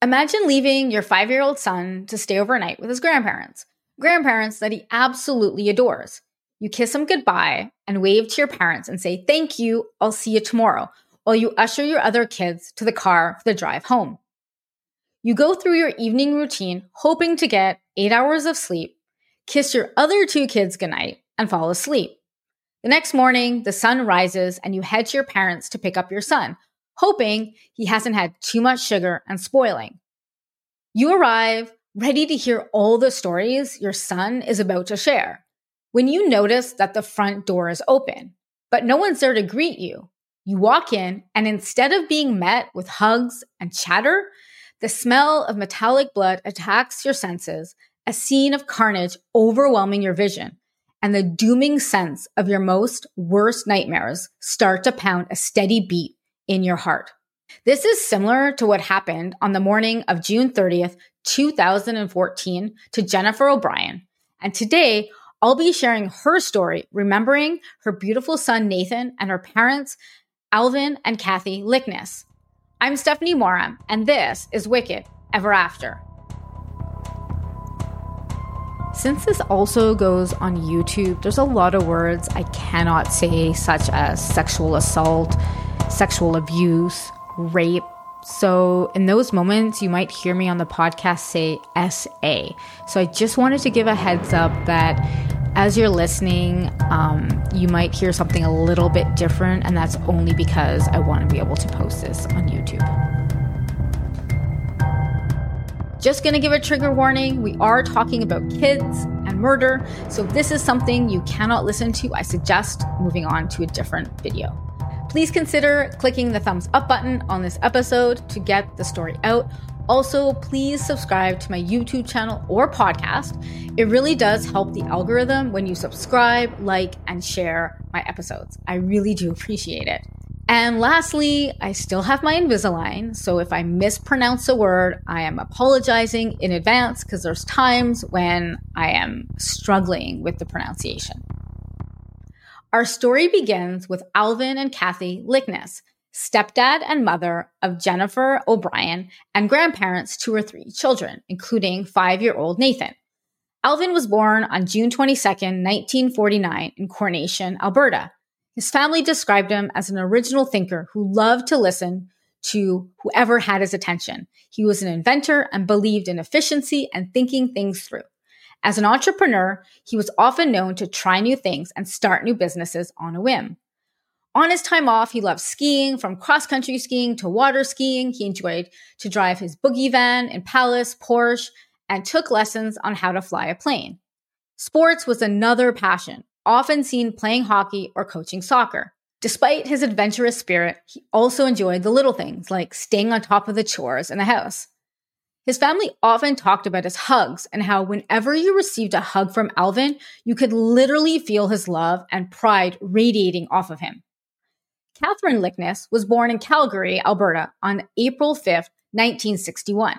Imagine leaving your 5-year-old son to stay overnight with his grandparents, grandparents that he absolutely adores. You kiss him goodbye and wave to your parents and say, "Thank you, I'll see you tomorrow," while you usher your other kids to the car for the drive home. You go through your evening routine hoping to get 8 hours of sleep, kiss your other 2 kids goodnight, and fall asleep. The next morning, the sun rises and you head to your parents to pick up your son, hoping he hasn't had too much sugar and spoiling. You arrive ready to hear all the stories your son is about to share, when you notice that the front door is open, but no one's there to greet you. You walk in, and instead of being met with hugs and chatter, the smell of metallic blood attacks your senses, a scene of carnage overwhelming your vision, and the dooming sense of your worst nightmares start to pound a steady beat in your heart. This is similar to what happened on the morning of June 30th, 2014 to Jennifer O'Brien, and today I'll be sharing her story, remembering her beautiful son Nathan and her parents, Alvin and Kathy Liknes. I'm Stephanie Moram, and this is Wicked Ever After. Since this also goes on YouTube, there's a lot of words I cannot say, such as sexual assault, sexual abuse, rape. So in those moments, you might hear me on the podcast say SA. So I just wanted to give a heads up that as you're listening, you might hear something a little bit different, and that's only because I want to be able to post this on YouTube. Just going to give a trigger warning. We are talking about kids and murder. So if this is something you cannot listen to, I suggest moving on to a different video. Please consider clicking the thumbs up button on this episode to get the story out. Also, please subscribe to my YouTube channel or podcast. It really does help the algorithm when you subscribe, like, and share my episodes. I really do appreciate it. And lastly, I still have my Invisalign, so if I mispronounce a word, I am apologizing in advance because there's times when I am struggling with the pronunciation. Our story begins with Alvin and Kathy Liknes, stepdad and mother of Jennifer O'Brien and grandparents to her 3 children, including 5-year-old Nathan. Alvin was born on June 22, 1949 in Coronation, Alberta. His family described him as an original thinker who loved to listen to whoever had his attention. He was an inventor and believed in efficiency and thinking things through. As an entrepreneur, he was often known to try new things and start new businesses on a whim. On his time off, he loved skiing, from cross-country skiing to water skiing. He enjoyed to drive his boogie van in Palace, Porsche, and took lessons on how to fly a plane. Sports was another passion, often seen playing hockey or coaching soccer. Despite his adventurous spirit, he also enjoyed the little things, like staying on top of the chores in the house. His family often talked about his hugs and how whenever you received a hug from Alvin, you could literally feel his love and pride radiating off of him. Katherine Liknes was born in Calgary, Alberta on April 5, 1961.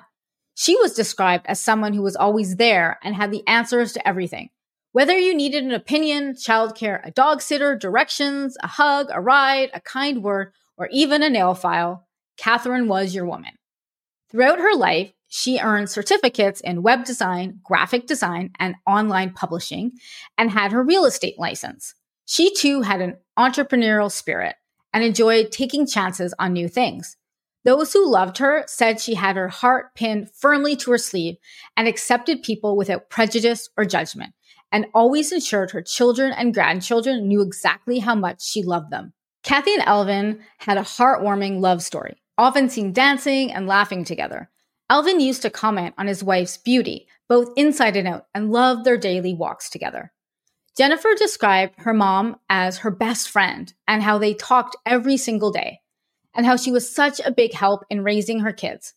She was described as someone who was always there and had the answers to everything. Whether you needed an opinion, childcare, a dog sitter, directions, a hug, a ride, a kind word, or even a nail file, Katherine was your woman. Throughout her life, she earned certificates in web design, graphic design, and online publishing, and had her real estate license. She too had an entrepreneurial spirit and enjoyed taking chances on new things. Those who loved her said she had her heart pinned firmly to her sleeve and accepted people without prejudice or judgment, and always ensured her children and grandchildren knew exactly how much she loved them. Kathy and Alvin had a heartwarming love story, often seen dancing and laughing together. Alvin used to comment on his wife's beauty, both inside and out, and loved their daily walks together. Jennifer described her mom as her best friend and how they talked every single day, and how she was such a big help in raising her kids.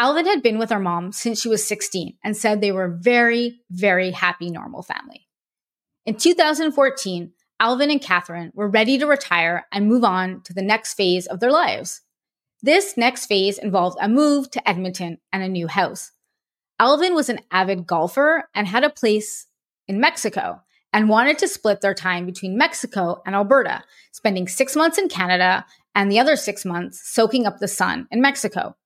Alvin had been with her mom since she was 16 and said they were a very, very happy, normal family. In 2014, Alvin and Katherine were ready to retire and move on to the next phase of their lives. This next phase involved a move to Edmonton and a new house. Alvin was an avid golfer and had a place in Mexico and wanted to split their time between Mexico and Alberta, spending 6 months in Canada and the other 6 months soaking up the sun in Mexico.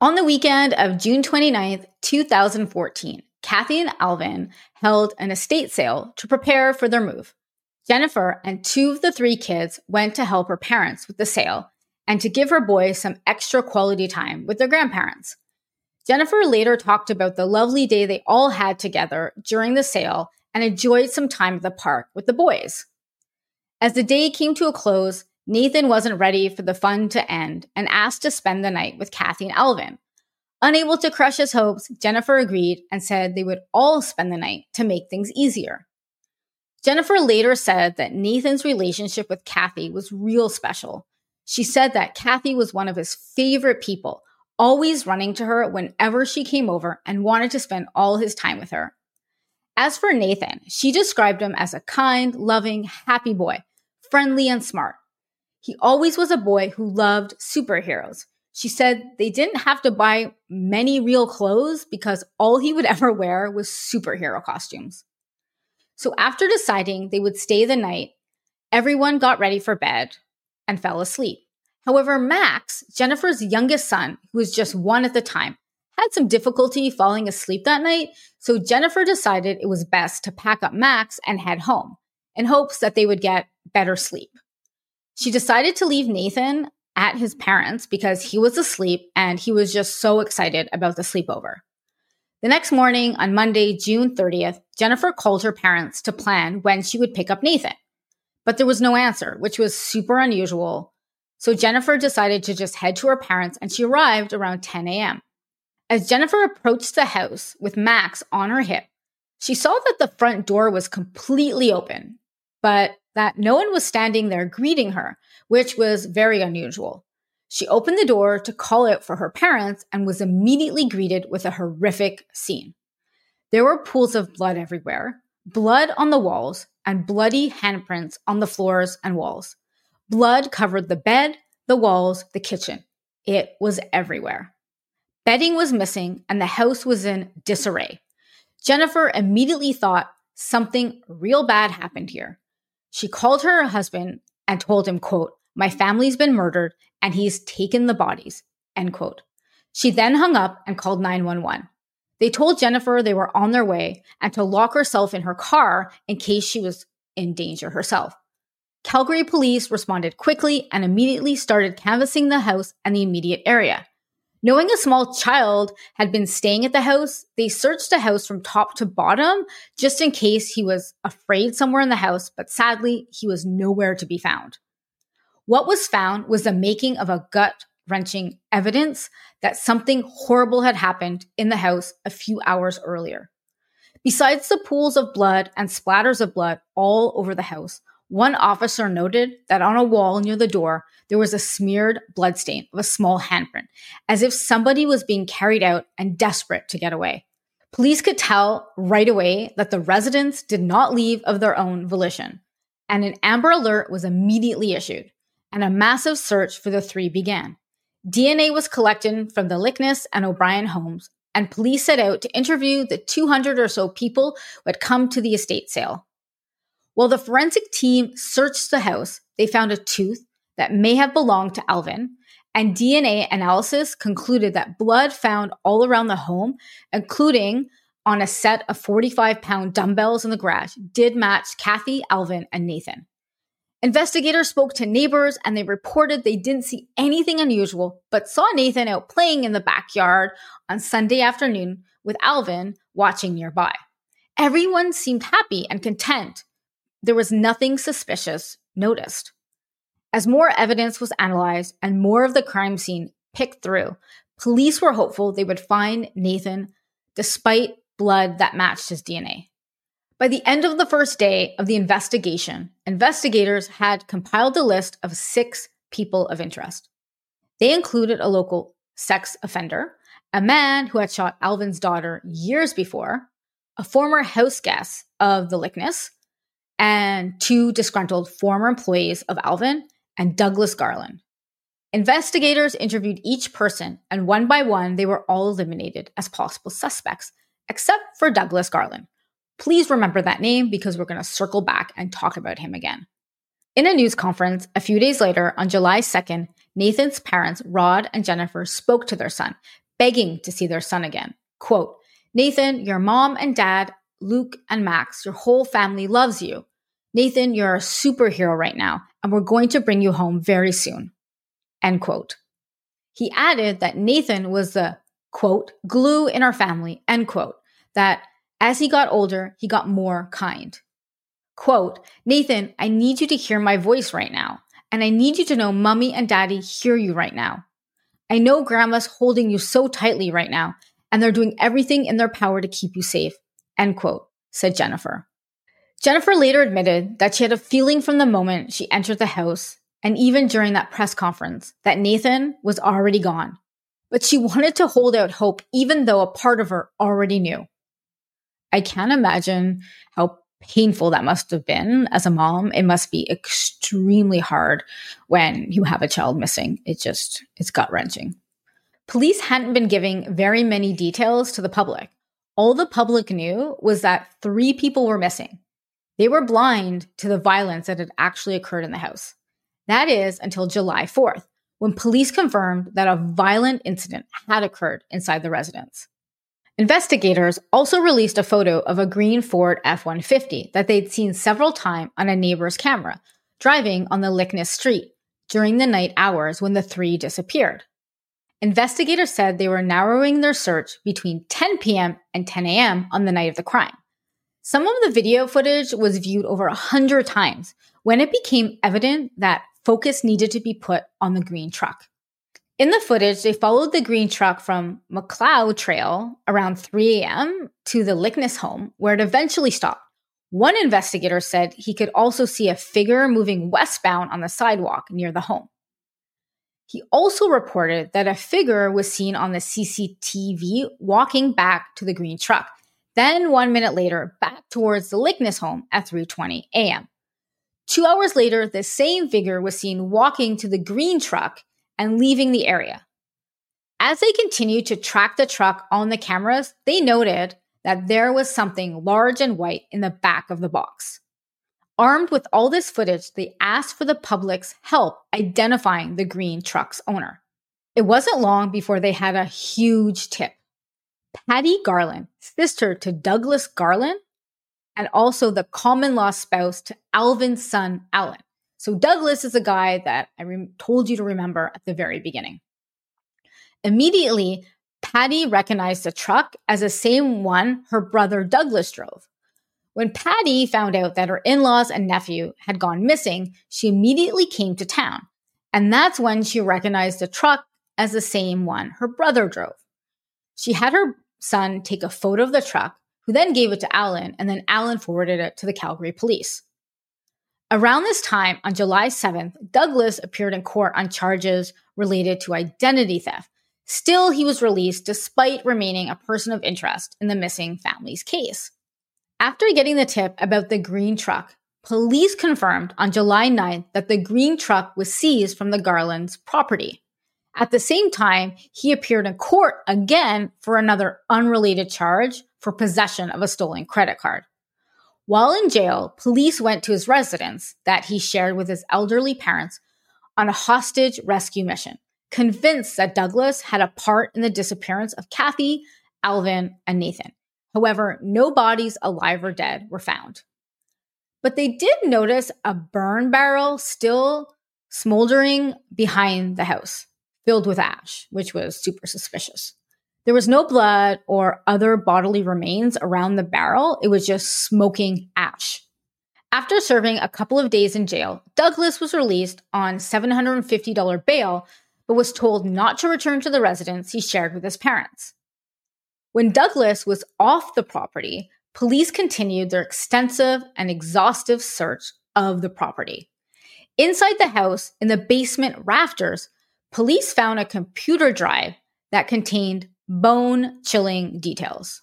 On the weekend of June 29th, 2014, Kathy and Alvin held an estate sale to prepare for their move. Jennifer and two of the three kids went to help her parents with the sale and to give her boys some extra quality time with their grandparents. Jennifer later talked about the lovely day they all had together during the sale and enjoyed some time at the park with the boys. As the day came to a close, Nathan wasn't ready for the fun to end and asked to spend the night with Kathy and Alvin. Unable to crush his hopes, Jennifer agreed and said they would all spend the night to make things easier. Jennifer later said that Nathan's relationship with Kathy was real special. She said that Kathy was one of his favorite people, always running to her whenever she came over and wanted to spend all his time with her. As for Nathan, she described him as a kind, loving, happy boy, friendly and smart. He always was a boy who loved superheroes. She said they didn't have to buy many real clothes because all he would ever wear was superhero costumes. So after deciding they would stay the night, everyone got ready for bed and fell asleep. However, Max, Jennifer's youngest son, who was just one at the time, had some difficulty falling asleep that night, so Jennifer decided it was best to pack up Max and head home in hopes that they would get better sleep. She decided to leave Nathan at his parents' because he was asleep and he was just so excited about the sleepover. The next morning, on Monday, June 30th, Jennifer called her parents to plan when she would pick up Nathan, but there was no answer, which was super unusual. So Jennifer decided to just head to her parents, and she arrived around 10 a.m. As Jennifer approached the house with Max on her hip, she saw that the front door was completely open, but that no one was standing there greeting her, which was very unusual. She opened the door to call out for her parents and was immediately greeted with a horrific scene. There were pools of blood everywhere, blood on the walls, and bloody handprints on the floors and walls. Blood covered the bed, the walls, the kitchen. It was everywhere. Bedding was missing, and the house was in disarray. Jennifer immediately thought something real bad happened here. She called her husband and told him, quote, "My family's been murdered, and he's taken the bodies," end quote. She then hung up and called 911. They told Jennifer they were on their way and to lock herself in her car in case she was in danger herself. Calgary police responded quickly and immediately started canvassing the house and the immediate area. Knowing a small child had been staying at the house, they searched the house from top to bottom just in case he was afraid somewhere in the house, but sadly, he was nowhere to be found. What was found was the making of a gut-wrenching evidence that something horrible had happened in the house a few hours earlier. Besides the pools of blood and splatters of blood all over the house, one officer noted that on a wall near the door, there was a smeared bloodstain of a small handprint, as if somebody was being carried out and desperate to get away. Police could tell right away that the residents did not leave of their own volition, and an Amber Alert was immediately issued, and a massive search for the three began. DNA was collected from the Liknes and O'Brien homes, and police set out to interview the 200 or so people who had come to the estate sale. While the forensic team searched the house, they found a tooth that may have belonged to Alvin, and DNA analysis concluded that blood found all around the home, including on a set of 45-pound dumbbells in the garage, did match Kathy, Alvin, and Nathan. Investigators spoke to neighbors, and they reported they didn't see anything unusual, but saw Nathan out playing in the backyard on Sunday afternoon with Alvin watching nearby. Everyone seemed happy and content. There was nothing suspicious noticed. As more evidence was analyzed and more of the crime scene picked through, police were hopeful they would find Nathan despite blood that matched his DNA. By the end of the first day of the investigation, investigators had compiled a list of 6 people of interest. They included a local sex offender, a man who had shot Alvin's daughter years before, a former house guest of the Liknes, and 2 disgruntled former employees of Alvin and Douglas Garland. Investigators interviewed each person, and one by one, they were all eliminated as possible suspects, except for Douglas Garland. Please remember that name because we're going to circle back and talk about him again. In a news conference a few days later, on July 2nd, Nathan's parents, Rod and Jennifer, spoke to their son, begging to see their son again. Quote, "Nathan, your mom and dad, Luke and Max, your whole family loves you. Nathan, you're a superhero right now, and we're going to bring you home very soon." End quote. He added that Nathan was the, quote, "glue in our family," end quote, that as he got older, he got more kind. Quote, "Nathan, I need you to hear my voice right now, and I need you to know mommy and daddy hear you right now. I know grandma's holding you so tightly right now, and they're doing everything in their power to keep you safe," end quote, said Jennifer. Jennifer later admitted that she had a feeling from the moment she entered the house, and even during that press conference, that Nathan was already gone. But she wanted to hold out hope, even though a part of her already knew. I can't imagine how painful that must have been as a mom. It must be extremely hard when you have a child missing. It's gut-wrenching. Police hadn't been giving very many details to the public. All the public knew was that 3 people were missing. They were blind to the violence that had actually occurred in the house. That is until July 4th, when police confirmed that a violent incident had occurred inside the residence. Investigators also released a photo of a green Ford F-150 that they'd seen several times on a neighbor's camera, driving on the Liknes Street during the night hours when the 3 disappeared. Investigators said they were narrowing their search between 10 p.m. and 10 a.m. on the night of the crime. Some of the video footage was viewed over 100 times when it became evident that focus needed to be put on the green truck. In the footage, they followed the green truck from McLeod Trail around 3 a.m. to the Liknes home, where it eventually stopped. One investigator said he could also see a figure moving westbound on the sidewalk near the home. He also reported that a figure was seen on the CCTV walking back to the green truck, then 1 minute later back towards the Liknes home at 3:20 a.m. 2 hours later, the same figure was seen walking to the green truck and leaving the area. As they continued to track the truck on the cameras, they noted that there was something large and white in the back of the box. Armed with all this footage, they asked for the public's help identifying the green truck's owner. It wasn't long before they had a huge tip. Patty Garland, sister to Douglas Garland, and also the common-law spouse to Alvin's son, Allen. So Douglas is the guy that I told you to remember at the very beginning. Immediately, Patty recognized the truck as the same one her brother Douglas drove. When Patty found out that her in-laws and nephew had gone missing, she immediately came to town. And that's when she recognized the truck as the same one her brother drove. She had her son take a photo of the truck, who then gave it to Allen, and then Allen forwarded it to the Calgary police. Around this time, on July 7th, Douglas appeared in court on charges related to identity theft. Still, he was released despite remaining a person of interest in the missing family's case. After getting the tip about the green truck, police confirmed on July 9th that the green truck was seized from the Garland's property. At the same time, he appeared in court again for another unrelated charge for possession of a stolen credit card. While in jail, police went to his residence that he shared with his elderly parents on a hostage rescue mission, convinced that Douglas had a part in the disappearance of Kathy, Alvin, and Nathan. However, no bodies, alive or dead, were found. But they did notice a burn barrel still smoldering behind the house, filled with ash, which was super suspicious. There was no blood or other bodily remains around the barrel. It was just smoking ash. After serving a couple of days in jail, Douglas was released on $750 bail, but was told not to return to the residence he shared with his parents. When Douglas was off the property, police continued their extensive and exhaustive search of the property. Inside the house, in the basement rafters, police found a computer drive that contained bone-chilling details.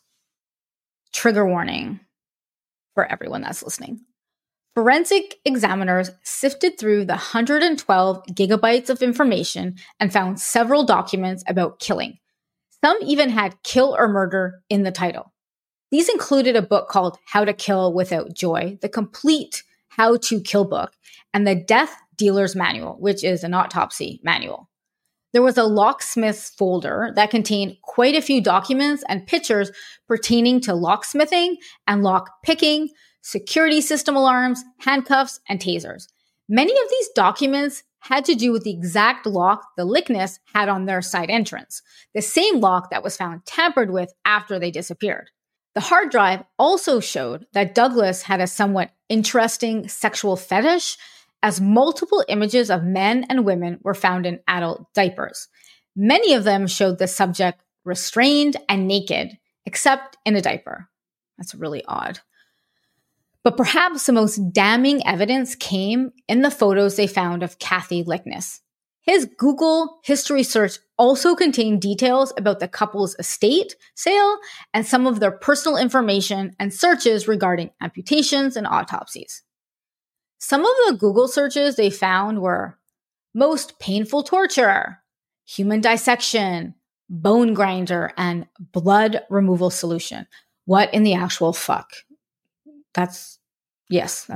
Trigger warning for everyone that's listening. Forensic examiners sifted through the 112 gigabytes of information and found several documents about killing. Some even had kill or murder in the title. These included a book called How to Kill Without Joy, the complete How to Kill book, and the Death Dealer's Manual, which is an autopsy manual. There was a locksmith's folder that contained quite a few documents and pictures pertaining to locksmithing and lock picking, security system alarms, handcuffs, and tasers. Many of these documents had to do with the exact lock the Liknes had on their side entrance, the same lock that was found tampered with after they disappeared. The hard drive also showed that Douglas had a somewhat interesting sexual fetish, as multiple images of men and women were found in adult diapers. Many of them showed the subject restrained and naked, except in a diaper. That's really odd. But perhaps the most damning evidence came in the photos they found of Kathy Liknes. His Google history search also contained details about the couple's estate sale and some of their personal information and searches regarding amputations and autopsies. Some of the Google searches they found were most painful torture, human dissection, bone grinder, and blood removal solution. What in the actual fuck? That's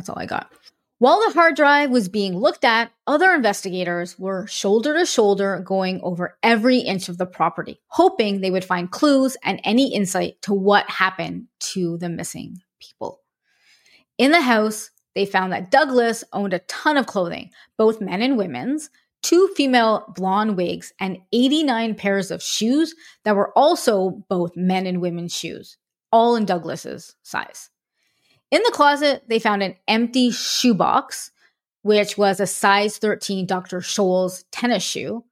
all I got. While the hard drive was being looked at, other investigators were shoulder to shoulder going over every inch of the property, hoping they would find clues and any insight to what happened to the missing people. In the house, they found that Douglas owned a ton of clothing, both men and women's, 2 female blonde wigs, and 89 pairs of shoes that were also both men and women's shoes, all in Douglas's size. In the closet, they found an empty shoebox, which was a size 13 Dr. Scholl's tennis shoe,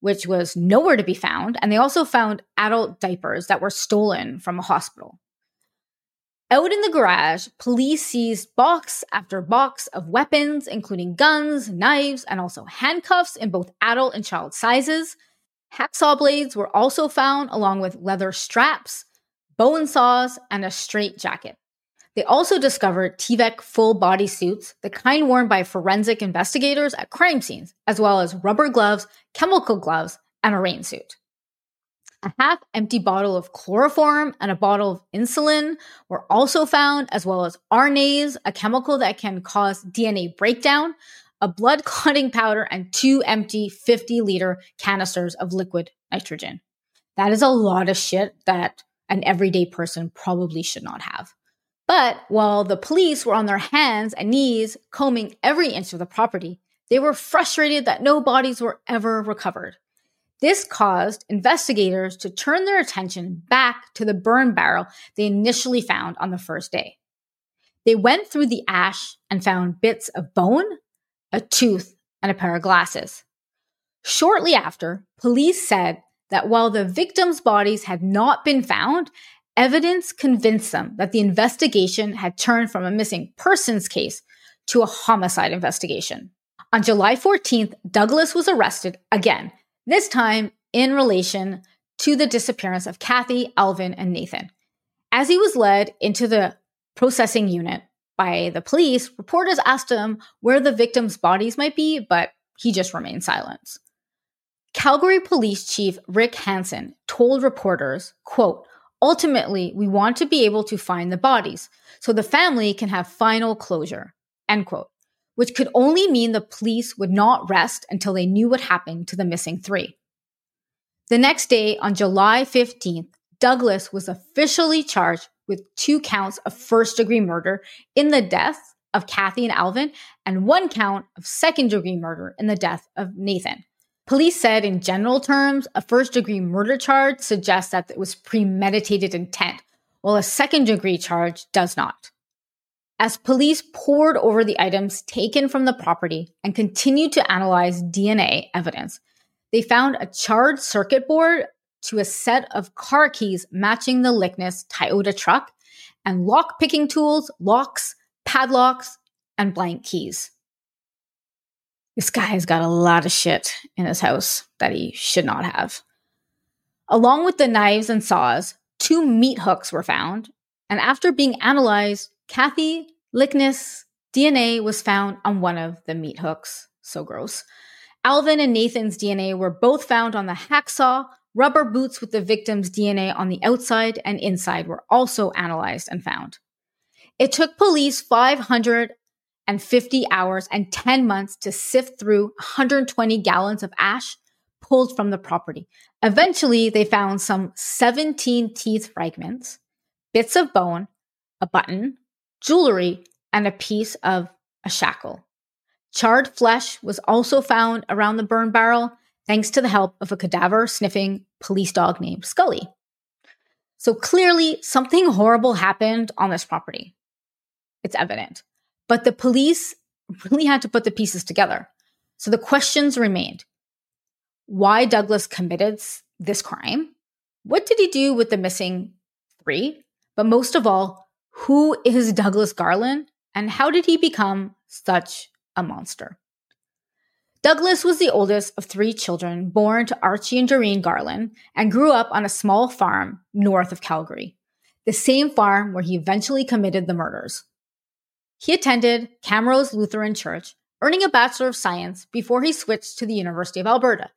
which was nowhere to be found. And they also found adult diapers that were stolen from a hospital. Out in the garage, police seized box after box of weapons, including guns, knives, and also handcuffs in both adult and child sizes. Hacksaw blades were also found, along with leather straps, bone saws, and a straitjacket. They also discovered Tyvek full-body suits, the kind worn by forensic investigators at crime scenes, as well as rubber gloves, chemical gloves, and a rain suit. A half-empty bottle of chloroform and a bottle of insulin were also found, as well as arnase, a chemical that can cause DNA breakdown, a blood clotting powder, and 2 empty 50-liter canisters of liquid nitrogen. That is a lot of shit that an everyday person probably should not have. But while the police were on their hands and knees combing every inch of the property, they were frustrated that no bodies were ever recovered. This caused investigators to turn their attention back to the burn barrel they initially found on the first day. They went through the ash and found bits of bone, a tooth, and a pair of glasses. Shortly after, police said that while the victims' bodies had not been found, evidence convinced them that the investigation had turned from a missing persons case to a homicide investigation. On July 14th, Douglas was arrested again, this time in relation to the disappearance of Kathy, Alvin, and Nathan. As he was led into the processing unit by the police, reporters asked him where the victims' bodies might be, but he just remained silent. Calgary Police Chief Rick Hansen told reporters, quote, "Ultimately, we want to be able to find the bodies so the family can have final closure," end quote, which could only mean the police would not rest until they knew what happened to the missing 3. The next day, on July 15th, Douglas was officially charged with 2 counts of first-degree murder in the death of Kathy and Alvin and 1 count of second-degree murder in the death of Nathan. Police said in general terms, a first-degree murder charge suggests that it was premeditated intent, while a second-degree charge does not. As police pored over the items taken from the property and continued to analyze DNA evidence, they found a charred circuit board to a set of car keys matching the Liknes Toyota truck and lock-picking tools, locks, padlocks, and blank keys. This guy's got a lot of shit in his house that he should not have. Along with the knives and saws, 2 meat hooks were found, and after being analyzed, Kathy Liknes' DNA was found on one of the meat hooks. So gross. Alvin and Nathan's DNA were both found on the hacksaw. Rubber boots with the victim's DNA on the outside and inside were also analyzed and found. It took police 550 hours and 10 months to sift through 120 gallons of ash, pulled from the property. Eventually, they found some 17 teeth fragments, bits of bone, a button, jewelry, and a piece of a shackle. Charred flesh was also found around the burn barrel, thanks to the help of a cadaver-sniffing police dog named Scully. So clearly, something horrible happened on this property. It's evident. But the police really had to put the pieces together. So the questions remained. Why Douglas committed this crime? What did he do with the missing 3? But most of all, who is Douglas Garland? And how did he become such a monster? Douglas was the oldest of 3 children born to Archie and Doreen Garland and grew up on a small farm north of Calgary, the same farm where he eventually committed the murders. He attended Camrose Lutheran Church, earning a Bachelor of Science before he switched to the University of Alberta.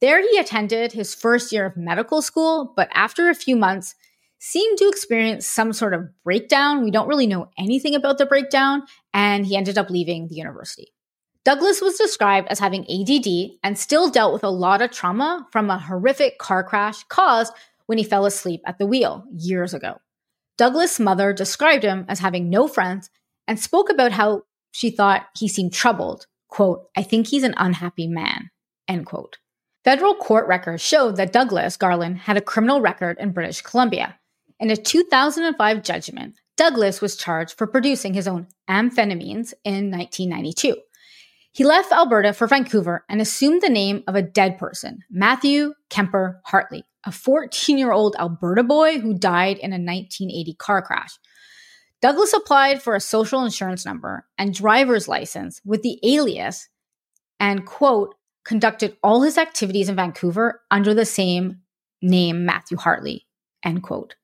There he attended his first year of medical school, but after a few months, seemed to experience some sort of breakdown. We don't really know anything about the breakdown, and he ended up leaving the university. Douglas was described as having ADD and still dealt with a lot of trauma from a horrific car crash caused when he fell asleep at the wheel years ago. Douglas' mother described him as having no friends and spoke about how she thought he seemed troubled. Quote, "I think he's an unhappy man," end quote. Federal court records showed that Douglas Garland had a criminal record in British Columbia. In a 2005 judgment, Douglas was charged for producing his own amphetamines in 1992. He left Alberta for Vancouver and assumed the name of a dead person, Matthew Kemper Hartley, a 14-year-old Alberta boy who died in a 1980 car crash. Douglas applied for a social insurance number and driver's license with the alias and, quote, "conducted all his activities in Vancouver under the same name, Matthew Hartley," end quote.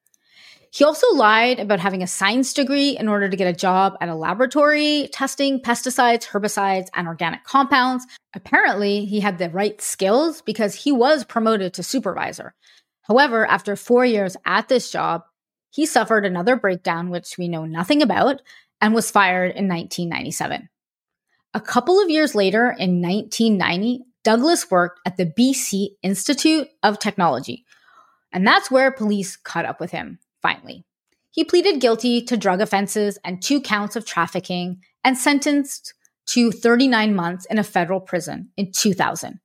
He also lied about having a science degree in order to get a job at a laboratory testing pesticides, herbicides, and organic compounds. Apparently, he had the right skills because he was promoted to supervisor. However, after 4 years at this job, he suffered another breakdown, which we know nothing about, and was fired in 1997. A couple of years later, in 1990, Douglas worked at the BC Institute of Technology, and that's where police caught up with him. Finally, he pleaded guilty to drug offenses and 2 counts of trafficking and sentenced to 39 months in a federal prison in 2000.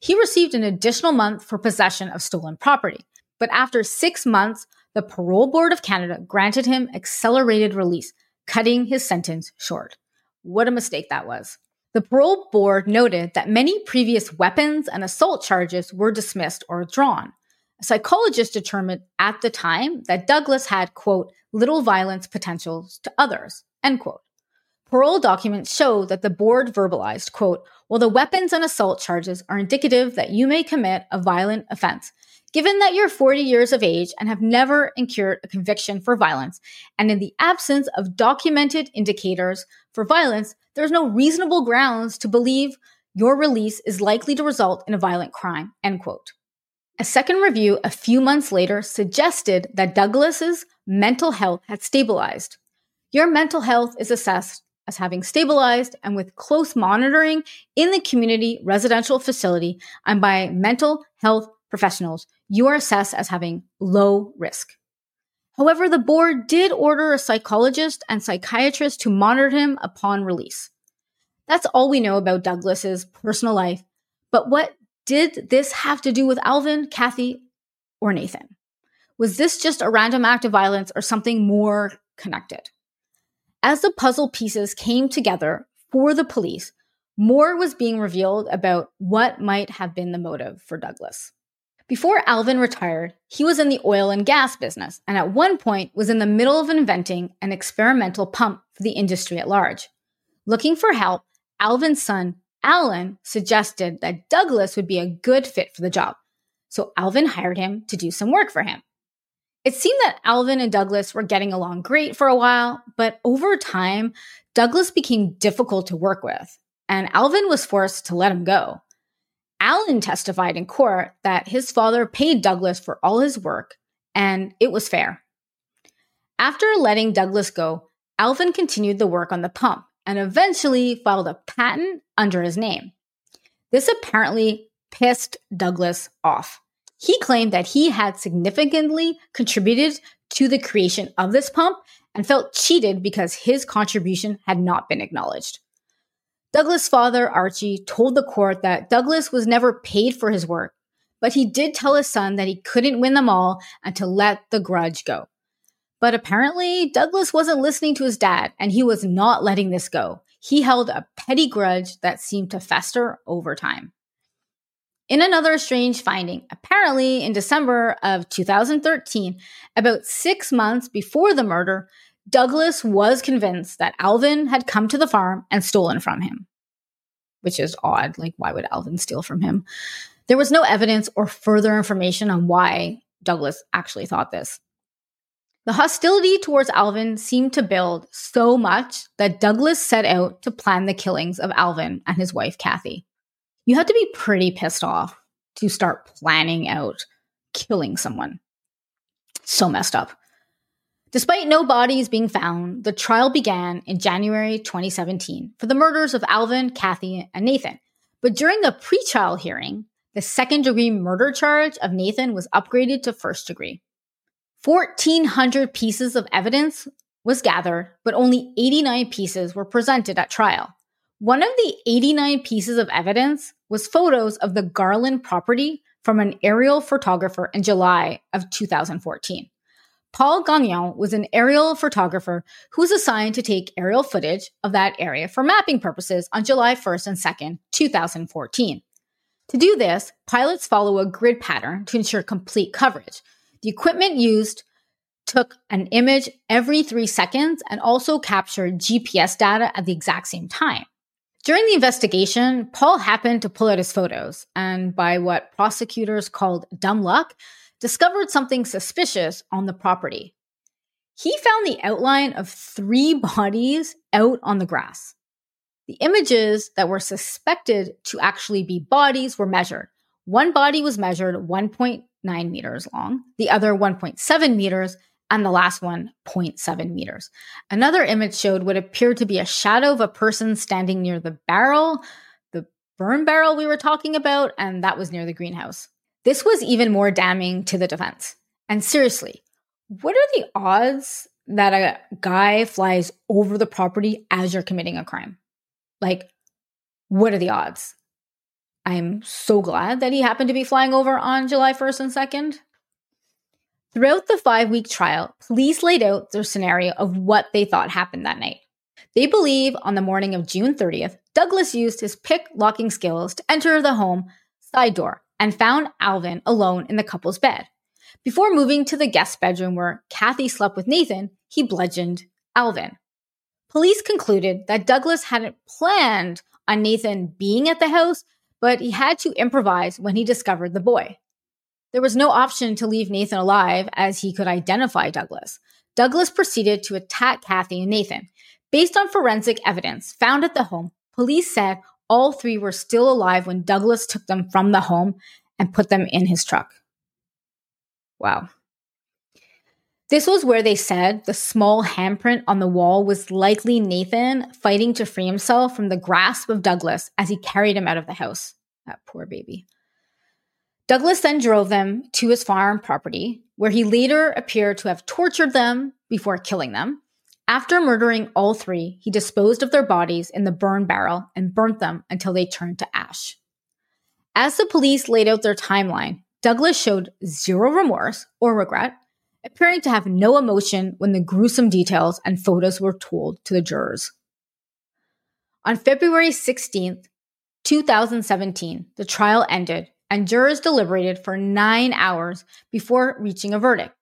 He received an additional month for possession of stolen property, but after 6 months, the Parole Board of Canada granted him accelerated release, cutting his sentence short. What a mistake that was. The Parole Board noted that many previous weapons and assault charges were dismissed or withdrawn. Psychologists determined at the time that Douglas had, quote, "little violence potentials to others," end quote. Parole documents show that the board verbalized, quote, "While the weapons and assault charges are indicative that you may commit a violent offense, given that you're 40 years of age and have never incurred a conviction for violence, and in the absence of documented indicators for violence, there's no reasonable grounds to believe your release is likely to result in a violent crime," end quote. A second review a few months later suggested that Douglas's mental health had stabilized. Your mental health is assessed as having stabilized and with close monitoring in the community residential facility and by mental health professionals, you are assessed as having low risk. However, the board did order a psychologist and psychiatrist to monitor him upon release. That's all we know about Douglas's personal life, but what did this have to do with Alvin, Kathy, or Nathan? Was this just a random act of violence or something more connected? As the puzzle pieces came together for the police, more was being revealed about what might have been the motive for Douglas. Before Alvin retired, he was in the oil and gas business and at one point was in the middle of inventing an experimental pump for the industry at large. Looking for help, Alvin's son, Allen, suggested that Douglas would be a good fit for the job, so Alvin hired him to do some work for him. It seemed that Alvin and Douglas were getting along great for a while, but over time, Douglas became difficult to work with, and Alvin was forced to let him go. Allen testified in court that his father paid Douglas for all his work, and it was fair. After letting Douglas go, Alvin continued the work on the pump, and eventually filed a patent under his name. This apparently pissed Douglas off. He claimed that he had significantly contributed to the creation of this pump and felt cheated because his contribution had not been acknowledged. Douglas' father, Archie, told the court that Douglas was never paid for his work, but he did tell his son that he couldn't win them all and to let the grudge go. But apparently, Douglas wasn't listening to his dad, and he was not letting this go. He held a petty grudge that seemed to fester over time. In another strange finding, apparently in December of 2013, about 6 months before the murder, Douglas was convinced that Alvin had come to the farm and stolen from him. Which is odd. Like, why would Alvin steal from him? There was no evidence or further information on why Douglas actually thought this. The hostility towards Alvin seemed to build so much that Douglas set out to plan the killings of Alvin and his wife, Kathy. You have to be pretty pissed off to start planning out killing someone. So messed up. Despite no bodies being found, the trial began in January 2017 for the murders of Alvin, Kathy, and Nathan. But during the pretrial hearing, the second-degree murder charge of Nathan was upgraded to first degree. 1,400 pieces of evidence was gathered, but only 89 pieces were presented at trial. One of the 89 pieces of evidence was photos of the Garland property from an aerial photographer in July of 2014. Paul Gagnon was an aerial photographer who was assigned to take aerial footage of that area for mapping purposes on July 1st and 2nd, 2014. To do this, pilots follow a grid pattern to ensure complete coverage. The equipment used took an image every 3 seconds and also captured GPS data at the exact same time. During the investigation, Paul happened to pull out his photos and, by what prosecutors called dumb luck, discovered something suspicious on the property. He found the outline of 3 bodies out on the grass. The images that were suspected to actually be bodies were measured. One body was measured 1.9 meters long, the other 1.7 meters, and the last one, 0.7 meters. Another image showed what appeared to be a shadow of a person standing near the barrel, the burn barrel we were talking about, and that was near the greenhouse. This was even more damning to the defense. And seriously, what are the odds that a guy flies over the property as you're committing a crime? Like, what are the odds? I'm so glad that he happened to be flying over on July 1st and 2nd. Throughout the 5-week trial, police laid out their scenario of what they thought happened that night. They believe on the morning of June 30th, Douglas used his pick-locking skills to enter the home side door and found Alvin alone in the couple's bed. Before moving to the guest bedroom where Kathy slept with Nathan, he bludgeoned Alvin. Police concluded that Douglas hadn't planned on Nathan being at the house, but he had to improvise when he discovered the boy. There was no option to leave Nathan alive as he could identify Douglas. Douglas proceeded to attack Kathy and Nathan. Based on forensic evidence found at the home, police said all 3 were still alive when Douglas took them from the home and put them in his truck. Wow. This was where they said the small handprint on the wall was likely Nathan fighting to free himself from the grasp of Douglas as he carried him out of the house. That poor baby. Douglas then drove them to his farm property, where he later appeared to have tortured them before killing them. After murdering all 3, he disposed of their bodies in the burn barrel and burnt them until they turned to ash. As the police laid out their timeline, Douglas showed zero remorse or regret, appearing to have no emotion when the gruesome details and photos were told to the jurors. On February 16th, 2017, the trial ended, and jurors deliberated for 9 hours before reaching a verdict.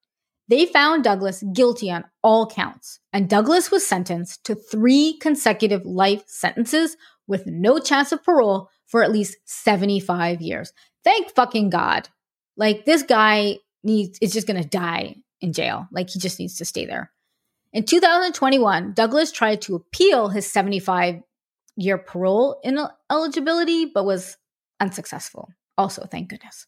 They found Douglas guilty on all counts, and Douglas was sentenced to 3 consecutive life sentences with no chance of parole for at least 75 years. Thank fucking God. Like, this guy is just going to die in jail. Like, he just needs to stay there. In 2021, Douglas tried to appeal his 75-year parole eligibility, but was unsuccessful. Also, thank goodness.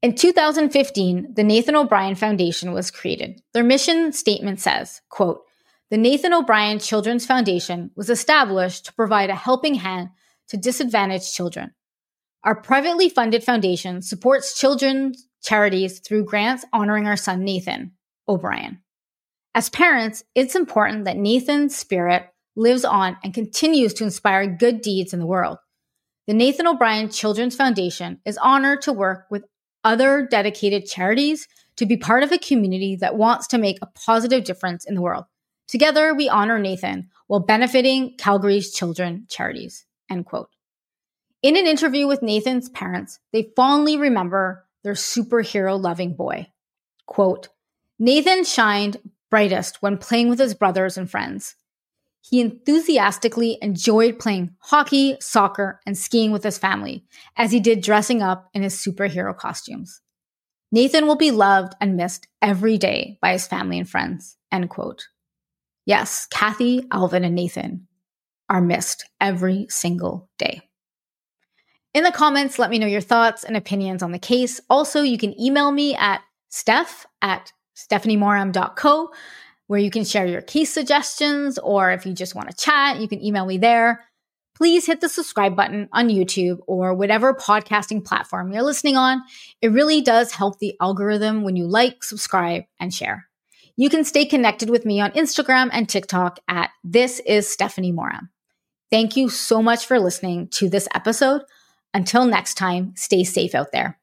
In 2015, the Nathan O'Brien Foundation was created. Their mission statement says, quote, "The Nathan O'Brien Children's Foundation was established to provide a helping hand to disadvantaged children. Our privately funded foundation supports children's charities through grants honoring our son, Nathan O'Brien. As parents, it's important that Nathan's spirit lives on and continues to inspire good deeds in the world. The Nathan O'Brien Children's Foundation is honored to work with other dedicated charities to be part of a community that wants to make a positive difference in the world. Together, we honor Nathan while benefiting Calgary's children charities, end quote. In an interview with Nathan's parents, they fondly remember their superhero-loving boy. Quote, Nathan shined brightest when playing with his brothers and friends. He enthusiastically enjoyed playing hockey, soccer, and skiing with his family, as he did dressing up in his superhero costumes. Nathan will be loved and missed every day by his family and friends, end quote. Yes, Kathy, Alvin, and Nathan are missed every single day. In the comments, let me know your thoughts and opinions on the case. Also, you can email me at steph@stephaniemoram.co, where you can share your case suggestions, or if you just want to chat, you can email me there. Please hit the subscribe button on YouTube or whatever podcasting platform you're listening on. It really does help the algorithm when you like, subscribe, and share. You can stay connected with me on Instagram and TikTok at This is Stephanie Moram. Thank you so much for listening to this episode. Until next time, stay safe out there.